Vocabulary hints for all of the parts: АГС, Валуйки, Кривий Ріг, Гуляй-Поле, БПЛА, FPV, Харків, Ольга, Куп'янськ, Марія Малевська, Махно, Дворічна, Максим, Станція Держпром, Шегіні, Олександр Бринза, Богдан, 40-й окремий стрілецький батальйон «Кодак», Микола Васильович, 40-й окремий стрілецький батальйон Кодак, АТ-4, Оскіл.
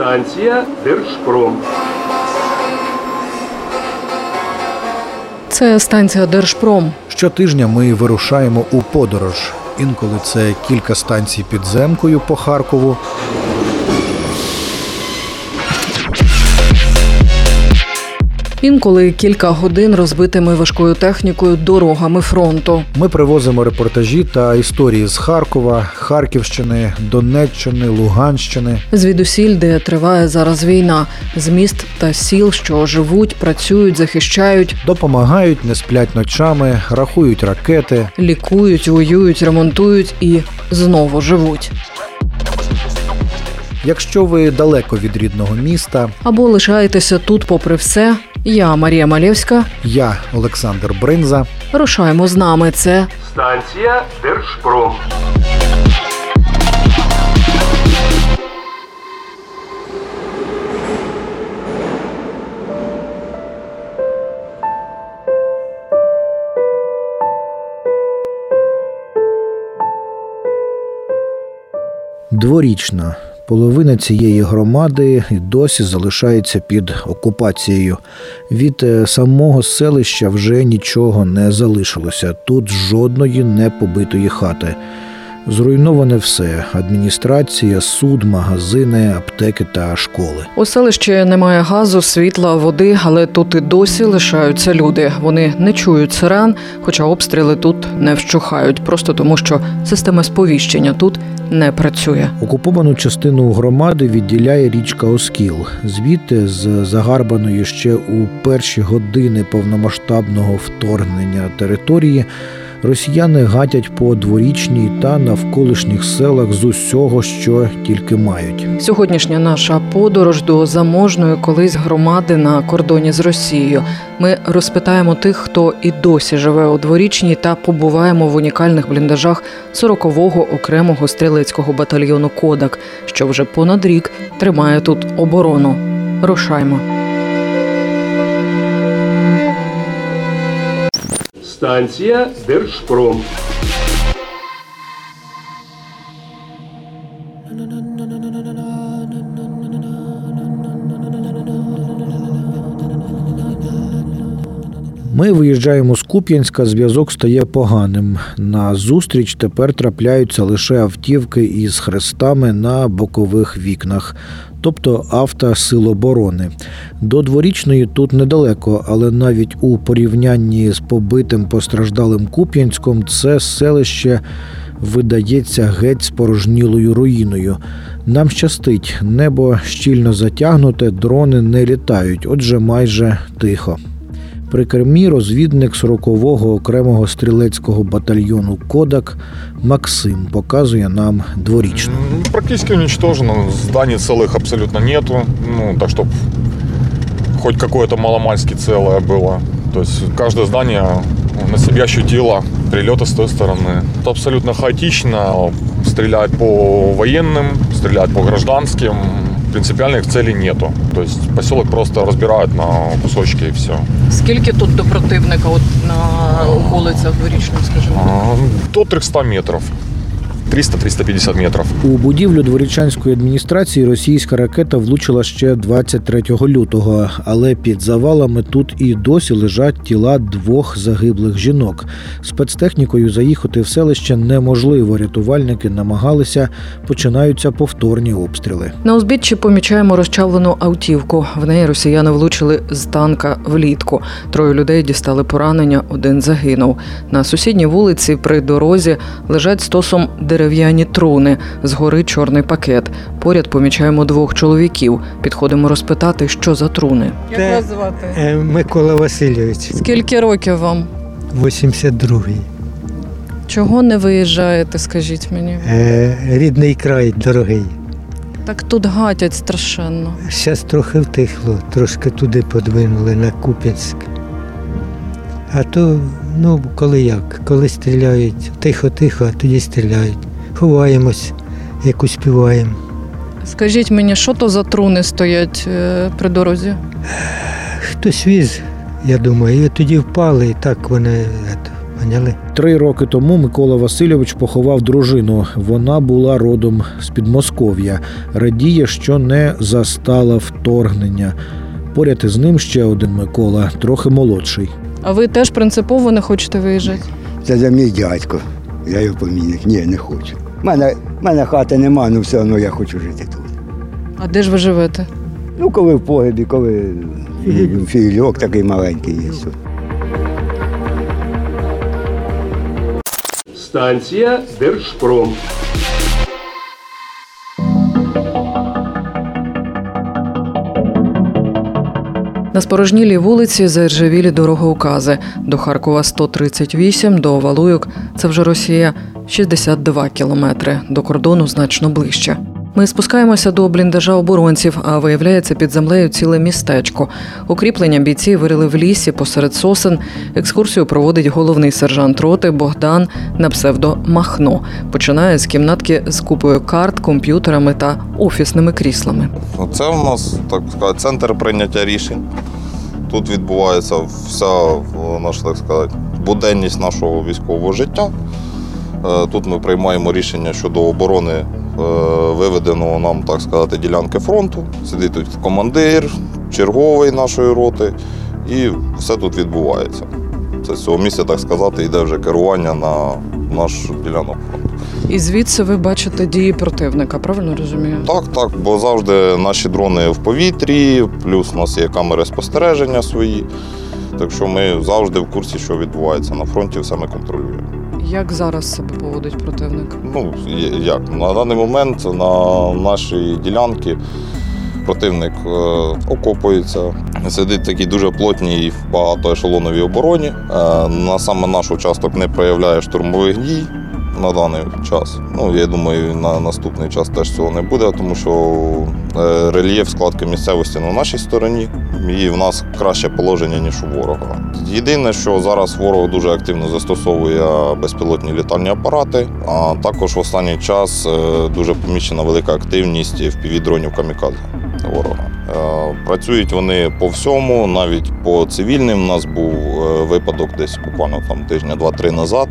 Станція Держпром. Це станція Держпром. Щотижня ми вирушаємо у подорож. Інколи це кілька станцій підземкою по Харкову. Інколи кілька годин розбитими важкою технікою дорогами фронту. Ми привозимо репортажі та історії з Харкова, Харківщини, Донеччини, Луганщини. Звідусіль, де триває зараз війна. З міст та сіл, що живуть, працюють, захищають. Допомагають, не сплять ночами, рахують ракети. Лікують, воюють, ремонтують і знову живуть. Якщо ви далеко від рідного міста або лишаєтеся тут попри все, я, Марія Малевська, я, Олександр Бринза, рушаємо з нами. Це станція Держпром. Дворічна. Половина цієї громади і досі залишається під окупацією. Від самого селища вже нічого не залишилося. Тут жодної непобитої хати. Зруйноване все – адміністрація, суд, магазини, аптеки та школи. У селищі немає газу, світла, води, але тут і досі лишаються люди. Вони не чують сирен, хоча обстріли тут не вщухають. Просто тому, що система сповіщення тут не працює. Окуповану частину громади відділяє річка Оскіл. Звідти, з загарбаної ще у перші години повномасштабного вторгнення території, росіяни гатять по Дворічній та навколишніх селах з усього, що тільки мають. Сьогоднішня наша подорож до заможної колись громади на кордоні з Росією. Ми розпитаємо тих, хто і досі живе у Дворічній, та побуваємо в унікальних бліндажах 40-го окремого стрілецького батальйону «Кодак», що вже понад рік тримає тут оборону. Рушаймо. Станція Держпром. Ми виїжджаємо з Куп'янська, зв'язок стає поганим. На зустріч тепер трапляються лише автівки із хрестами на бокових вікнах. Тобто авто Сил оборони. До Дворічної тут недалеко, але навіть у порівнянні з побитим постраждалим Куп'янськом це селище видається геть спорожнілою руїною. Нам щастить, небо щільно затягнуте, дрони не літають, отже майже тихо. При кермі розвідник 40-го окремого стрілецького батальйону «Кодак» Максим показує нам Дворічну. Практично уничтожено, зданий цілих абсолютно нету, так щоб хоч якесь маломальське ціле було. Тобто кожне здання на себе відчутило прильоти з тієї сторони. Це абсолютно хаотично, стріляють по воєнним, стріляють по гражданським. Принципиальных целей нету. То есть поселок просто разбирают на кусочки и все. Скільки тут до противника от на околицях Дворічної, скажімо? До 300 метрів. 300-350 метрів. У будівлю Дворічанської адміністрації російська ракета влучила ще 23 лютого. Але під завалами тут і досі лежать тіла двох загиблих жінок. Спецтехнікою заїхати в селище неможливо. Рятувальники намагалися, починаються повторні обстріли. На узбіччі помічаємо розчавлену автівку. В неї росіяни влучили з танка влітку. Троє людей дістали поранення, один загинув. На сусідній вулиці при дорозі лежать стосом дерев'яні труни, згори чорний пакет. Поряд помічаємо двох чоловіків. Підходимо розпитати, що за труни. Як вас звати? Микола Васильович. Скільки років вам? 82-й. Чого не виїжджаєте, скажіть мені? Рідний край, дорогий. Так тут гатять страшенно. Зараз трохи втихло, трошки туди подвинули, на Куп'янськ. А то, коли як, коли стріляють, тихо-тихо, а тоді стріляють. Ховаємось, яку співаємо. Скажіть мені, що то за труни стоять при дорозі? Хтось віз, я думаю, і тоді впали, і так вони поняли? 3 роки тому Микола Васильович поховав дружину. Вона була родом з Підмосков'я. Радіє, що не застала вторгнення. Поряд із ним ще один Микола, трохи молодший. А ви теж принципово не хочете виїжджати? Це за мій дядько. Я його помінник. Ні, не хочу. В мене хати нема, але все одно я хочу жити тут. А де ж ви живете? Ну, коли в погребі, коли фігільок такий маленький є. Станція Держпром. На спорожнілій вулиці заіржавілі дорогоукази. До Харкова – 138, до Валуйок – це вже Росія – 62 кілометри. До кордону значно ближче. Ми спускаємося до бліндажа оборонців, а виявляється під землею ціле містечко. Укріплення бійці вирили в лісі посеред сосен. Екскурсію проводить головний сержант роти Богдан на псевдо «Махно». Починає з кімнатки з купою карт, комп'ютерами та офісними кріслами. Це у нас, так сказати, центр прийняття рішень. Тут відбувається вся наша, так сказати, буденність нашого військового життя. Тут ми приймаємо рішення щодо оборони виведеного нам, так сказати, ділянки фронту. Сидить тут командир, черговий нашої роти, і все тут відбувається. Це з цього місця, так сказати, йде вже керування на наш ділянок фронту. І звідси ви бачите дії противника, правильно розумію? Так, бо завжди наші дрони в повітрі, плюс у нас є камери спостереження свої. Так що ми завжди в курсі, що відбувається на фронті, все ми контролюємо. Як зараз себе поводить противник? Ну, як? На даний момент на нашій ділянці противник окопується, сидить в такій дуже плотній, багатоешелоновій обороні. Саме наш участок не проявляє штурмових дій на даний час. Ну, я думаю, на наступний час теж цього не буде, тому що рельєф складки місцевості на нашій стороні, і в нас краще положення, ніж у ворога. Єдине, що зараз ворог дуже активно застосовує безпілотні літальні апарати, а також в останній час дуже помічена велика активність FPV-дронів камікадзе ворога. Працюють вони по всьому, навіть по цивільним. У нас був випадок десь буквально там тижня-два-три назад.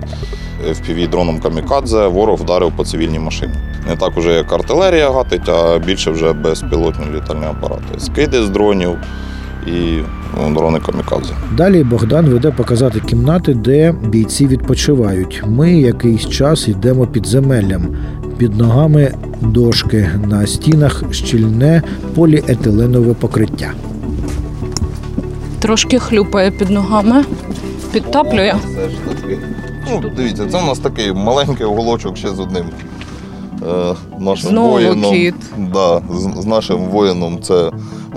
FPV-дроном камікадзе ворог вдарив по цивільній машині. Не так уже як артилерія гатить, а більше вже безпілотні літальні апарати. Скиди з дронів і дрони камікадзе. Далі Богдан веде показати кімнати, де бійці відпочивають. Ми якийсь час йдемо підземеллям. Під ногами дошки, на стінах щільне поліетиленове покриття. Трошки хлюпає під ногами, підтаплює. Ну, дивіться, це у нас такий маленький уголочок ще з одним нашим воїном. Кіт. Да, з нашим воїном це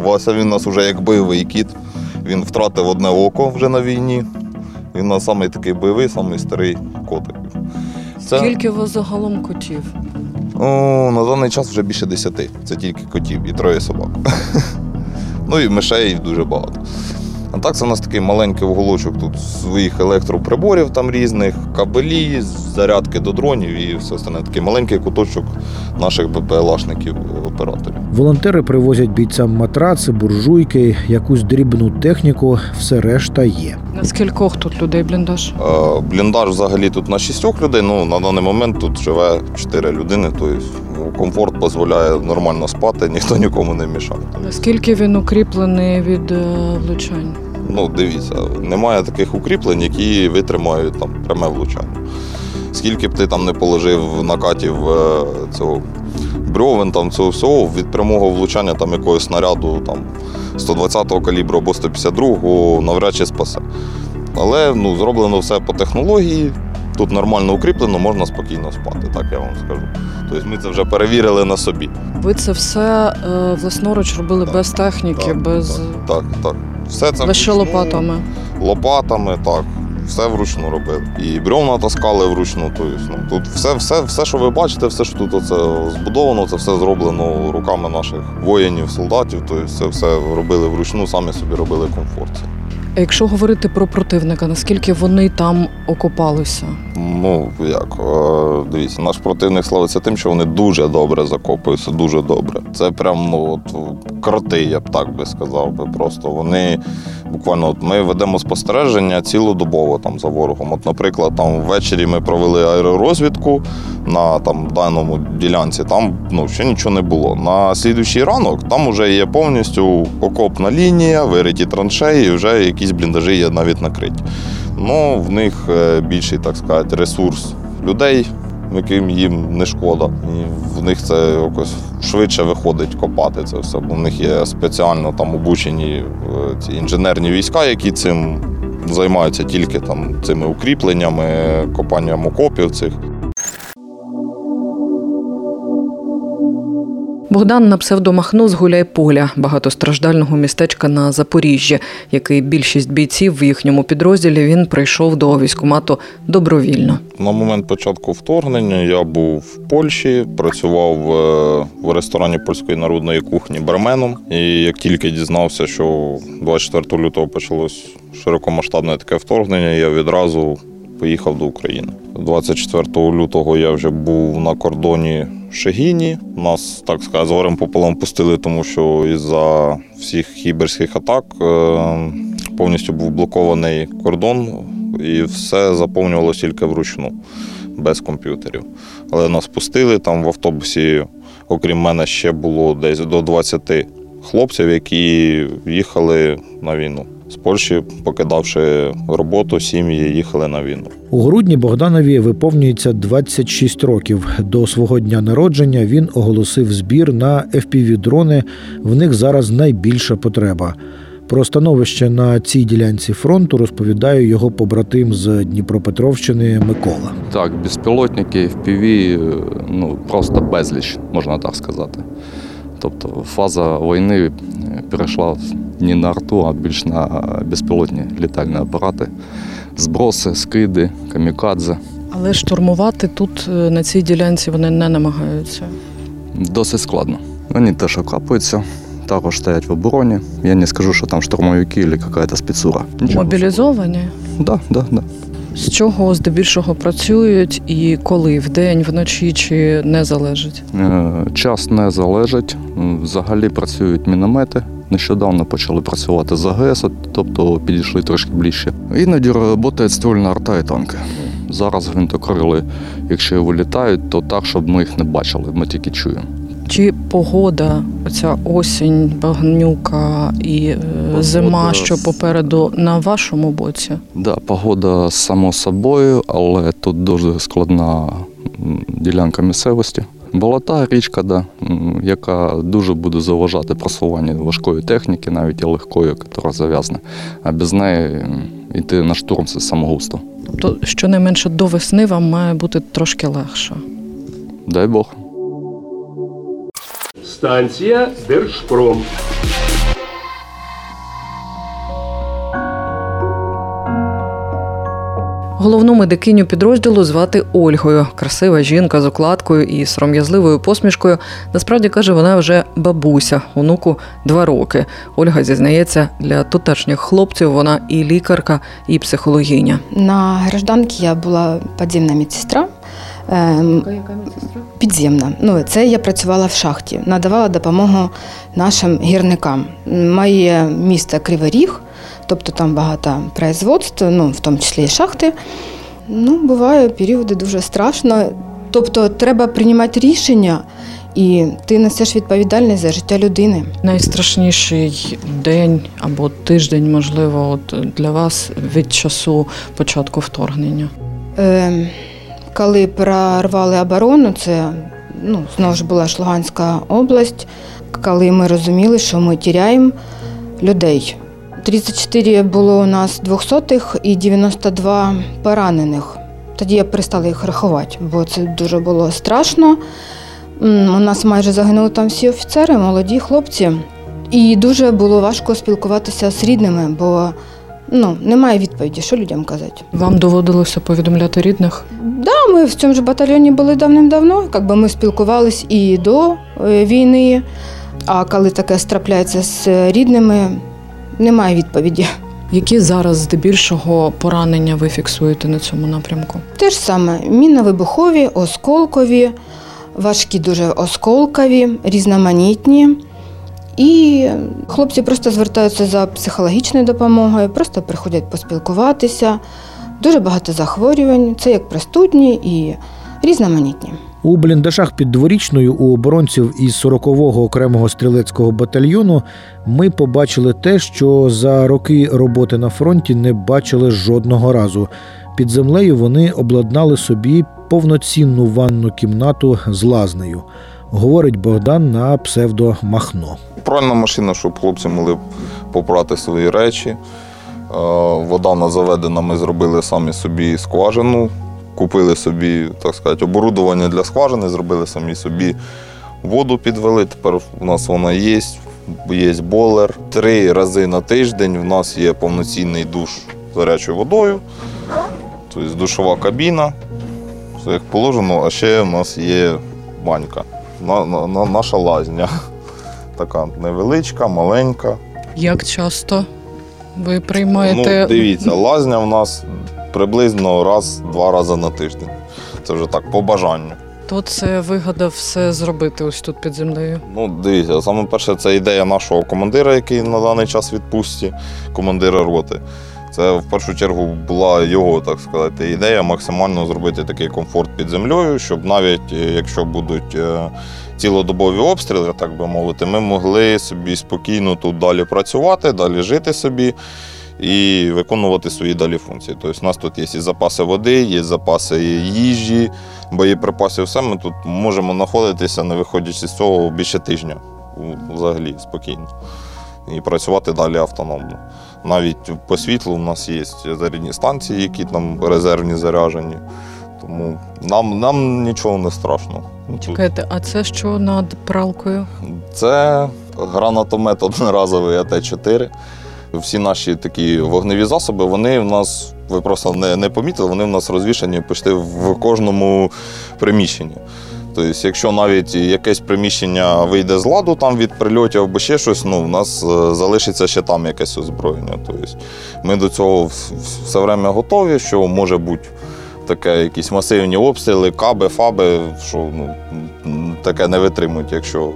Вася. Він у нас вже як бойовий кіт. Він втратив одне око вже на війні. Він у нас самий такий бойовий, самий старий котик. Це... Скільки у вас загалом котів? О, на даний час вже більше 10. Це тільки котів і 3 собак. Ну і мишей дуже багато. А так це у нас такий маленький вуголочок тут своїх електроприборів там різних, кабелі, зарядки до дронів і все остальне. Такий маленький куточок наших БПЛАшників, операторів. Волонтери привозять бійцям матраци, буржуйки, якусь дрібну техніку, все решта є. На скількох тут людей бліндаж? Бліндаж взагалі тут на 6 людей, ну на даний момент тут живе 4 людини, тобто комфорт дозволяє нормально спати, ніхто нікому не мішає. Наскільки він укріплений від влучань? Ну, дивіться, немає таких укріплень, які витримають там пряме влучання. Скільки б ти там не положив накатів цього брьовен, там цього всього, від прямого влучання там якогось снаряду там 120-го калібру або 152-го навряд чи спасе. Але, ну, зроблено все по технології. Тут нормально укріплено, можна спокійно спати, так я вам скажу. Тобто ми це вже перевірили на собі. Ви це все власноруч робили так, без техніки, так, без… Так. Все це вручну, лопатами. Лопатами, так. Все вручну робили. І брьовна таскали вручну. Тобто, ну, тут все, що ви бачите, все, що тут оце збудовано, це все зроблено руками наших воїнів, солдатів. Тобто це все робили вручну, самі собі робили комфорт. А якщо говорити про противника, наскільки вони там окопалися? Ну, як, дивіться, наш противник славиться тим, що вони дуже добре закопуються, дуже добре. Це прям, ну, от, кроти, я б так би сказав би, просто вони буквально, от ми ведемо спостереження цілодобово там за ворогом. От, наприклад, там ввечері ми провели аеророзвідку на там даному ділянці, там, ну, ще нічого не було. На слідуючий ранок там вже є повністю окопна лінія, вириті траншеї, вже якісь бліндажі є навіть накриті. Ну, в них більший, так сказати, ресурс людей, яким їм не шкода. І в них це якось швидше виходить копати це все. Бо в них є спеціально там обучені ці інженерні війська, які цим займаються, тільки там цими укріпленнями, копанням окопів цих. Богдан на псевдомахно з Гуляй-Поля, багатостраждального містечка на Запоріжжі, який більшість бійців в їхньому підрозділі, він прийшов до військкомату добровільно. На момент початку вторгнення я був в Польщі, працював в ресторані польської народної кухні барменом. І як тільки дізнався, що 24 лютого почалось широкомасштабне таке вторгнення, я відразу поїхав до України. 24 лютого я вже був на кордоні Шегіні. Нас, так сказати, з горем пополам пустили, тому що із-за всіх кіберських атак повністю був блокований кордон і все заповнювалося тільки вручну, без комп'ютерів. Але нас пустили, там в автобусі, окрім мене, ще було десь до 20 хлопців, які їхали на війну. З Польщі, покидавши роботу, сім'ї, їхали на війну. У грудні Богданові виповнюється 26 років. До свого дня народження він оголосив збір на FPV-дрони. В них зараз найбільша потреба. Про становище на цій ділянці фронту розповідає його побратим з Дніпропетровщини Микола. Так, безпілотники, FPV, ну, просто безліч, можна так сказати. Тобто фаза війни перейшла не на арту, а більш на безпілотні літальні апарати, зброси, скиди, камікадзе. Але штурмувати тут, на цій ділянці, вони не намагаються? Досить складно. Вони теж окапуються, також стоять в обороні. Я не скажу, що там штурмовики або якась спецура. Мобілізовані? Так. З чого здебільшого працюють і коли? Вдень, вночі чи не залежить? Час не залежить. Взагалі працюють міномети. Нещодавно почали працювати з АГС, тобто підійшли трошки ближче. Іноді працює ствольна арта і танки. Зараз гвинтокрили, якщо вилітають, то так, щоб ми їх не бачили, ми тільки чуємо. Чи погода, оця осінь, багнюка і погода, зима, що попереду, на вашому боці? Да, погода само собою, але тут дуже складна ділянка місцевості. Болота, річка, да, яка дуже буде заважати просуванню важкої техніки, навіть і легкої, яка зав'язана. А без неї йти на штурм – це самогубство. Тобто, щонайменше до весни вам має бути трошки легше? Дай Бог. Станція Держпром. Головну медикиню підрозділу звати Ольгою. Красива жінка з укладкою і сором'язливою посмішкою. Насправді, каже, вона вже бабуся, онуку 2 роки. Ольга зізнається, для тутешніх хлопців вона і лікарка, і психологиня. На гражданці я була підземна медсестра. Підземна. Ну, це я працювала в шахті, надавала допомогу нашим гірникам. Моє місто Кривий Ріг, тобто там багато производств, ну, в тому числі і шахти. Ну, бувають періоди дуже страшно. Тобто треба приймати рішення, і ти несеш відповідальність за життя людини. Найстрашніший день або тиждень, можливо, от для вас від часу початку вторгнення? Коли прорвали оборону, це, ну, знову ж була Луганська область, коли ми розуміли, що ми втрачаємо людей. 34 було у нас 200-х і 92 поранених. Тоді я перестала їх рахувати, бо це дуже було страшно. У нас майже загинули там всі офіцери, молоді хлопці. І дуже було важко спілкуватися з рідними, бо, ну, немає відповіді, що людям казати. Вам доводилося повідомляти рідних? Да, ми в цьому ж батальйоні були давним-давно. Якби ми спілкувалися і до війни, а коли таке трапляється з рідними, немає відповіді. Які зараз здебільшого поранення ви фіксуєте на цьому напрямку? Те ж саме. Мінно-вибухові, осколкові, важкі дуже осколкові, різноманітні. І хлопці просто звертаються за психологічною допомогою, просто приходять поспілкуватися. Дуже багато захворювань, це як простудні і різноманітні. У бліндажах під Дворічною у оборонців із 40-го окремого стрілецького батальйону ми побачили те, що за роки роботи на фронті не бачили жодного разу. Під землею вони обладнали собі повноцінну ванну кімнату з лазнею, говорить Богдан на псевдо Махно. Пральна машина, щоб хлопці могли попрати свої речі. Вода в нас заведена, ми зробили самі собі скважину. Купили собі, так сказати, оборудування для скважини, зробили самі собі воду підвели, тепер у нас вона є, є бойлер. 3 рази на тиждень в нас є повноцінний душ з гарячою водою, тобто душова кабіна, все як положено, а ще у нас є банька, наша лазня, така невеличка, маленька. Як часто ви приймаєте? Ну, дивіться, лазня в нас приблизно раз-два рази на тиждень. Це вже так, по бажанню. Хто це вигадав все зробити ось тут під землею? Ну, дивіться, саме перше, це ідея нашого командира, який на даний час у відпустці, командира роти. Це в першу чергу була його, так сказати, ідея максимально зробити такий комфорт під землею, щоб навіть якщо будуть цілодобові обстріли, так би мовити, ми могли собі спокійно тут далі працювати, далі жити собі і виконувати свої далі функції. Тобто у нас тут є і запаси води, є запаси їжі, боєприпасів, все. Ми тут можемо знаходитися, не виходячи з цього, більше тижня взагалі спокійно і працювати далі автономно. Навіть по світлу у нас є зарядні станції, які там резервні заряджені, тому нам нічого не страшно. Чекайте, а це що над пралкою? Це гранатомет одноразовий АТ-4. Всі наші такі вогневі засоби, вони в нас, ви просто не помітили, вони в нас розвішані почти в кожному приміщенні. Тобто, якщо навіть якесь приміщення вийде з ладу там від прильотів або ще щось, ну, в нас залишиться ще там якесь озброєння. Тобто, ми до цього все время готові, що може бути таке якісь масивні обстріли, каби, фаби, що ну, таке не витримують, якщо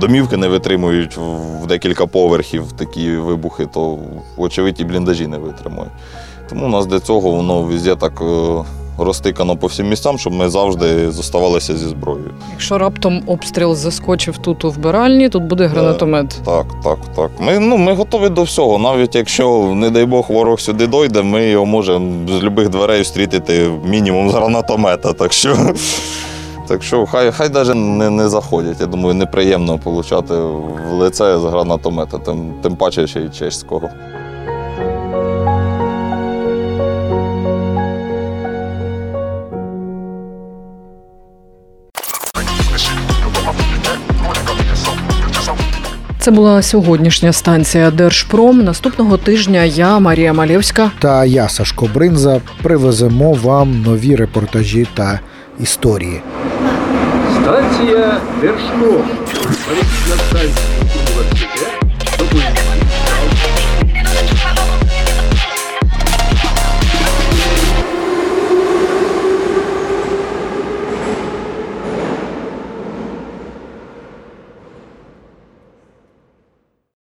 домівки не витримують в декілька поверхів такі вибухи, то, очевидь, і бліндажі не витримують. Тому у нас для цього воно везде так розтикано по всім місцям, щоб ми завжди зоставалися зі зброєю. Якщо раптом обстріл заскочив тут у вбиральні, тут буде гранатомет. Так. Ми готові до всього. Навіть якщо, не дай Бог, ворог сюди дойде, ми його можемо з любих дверей встрітити мінімум з гранатомета. Так що хай навіть не заходять. Я думаю, неприємно отримати в лице з гранатомета, тим паче ще й чеського. Це була сьогоднішня станція Держпром. Наступного тижня я, Марія Малевська, та я, Сашко Бринза, привеземо вам нові репортажі та історії. Станція Держпром.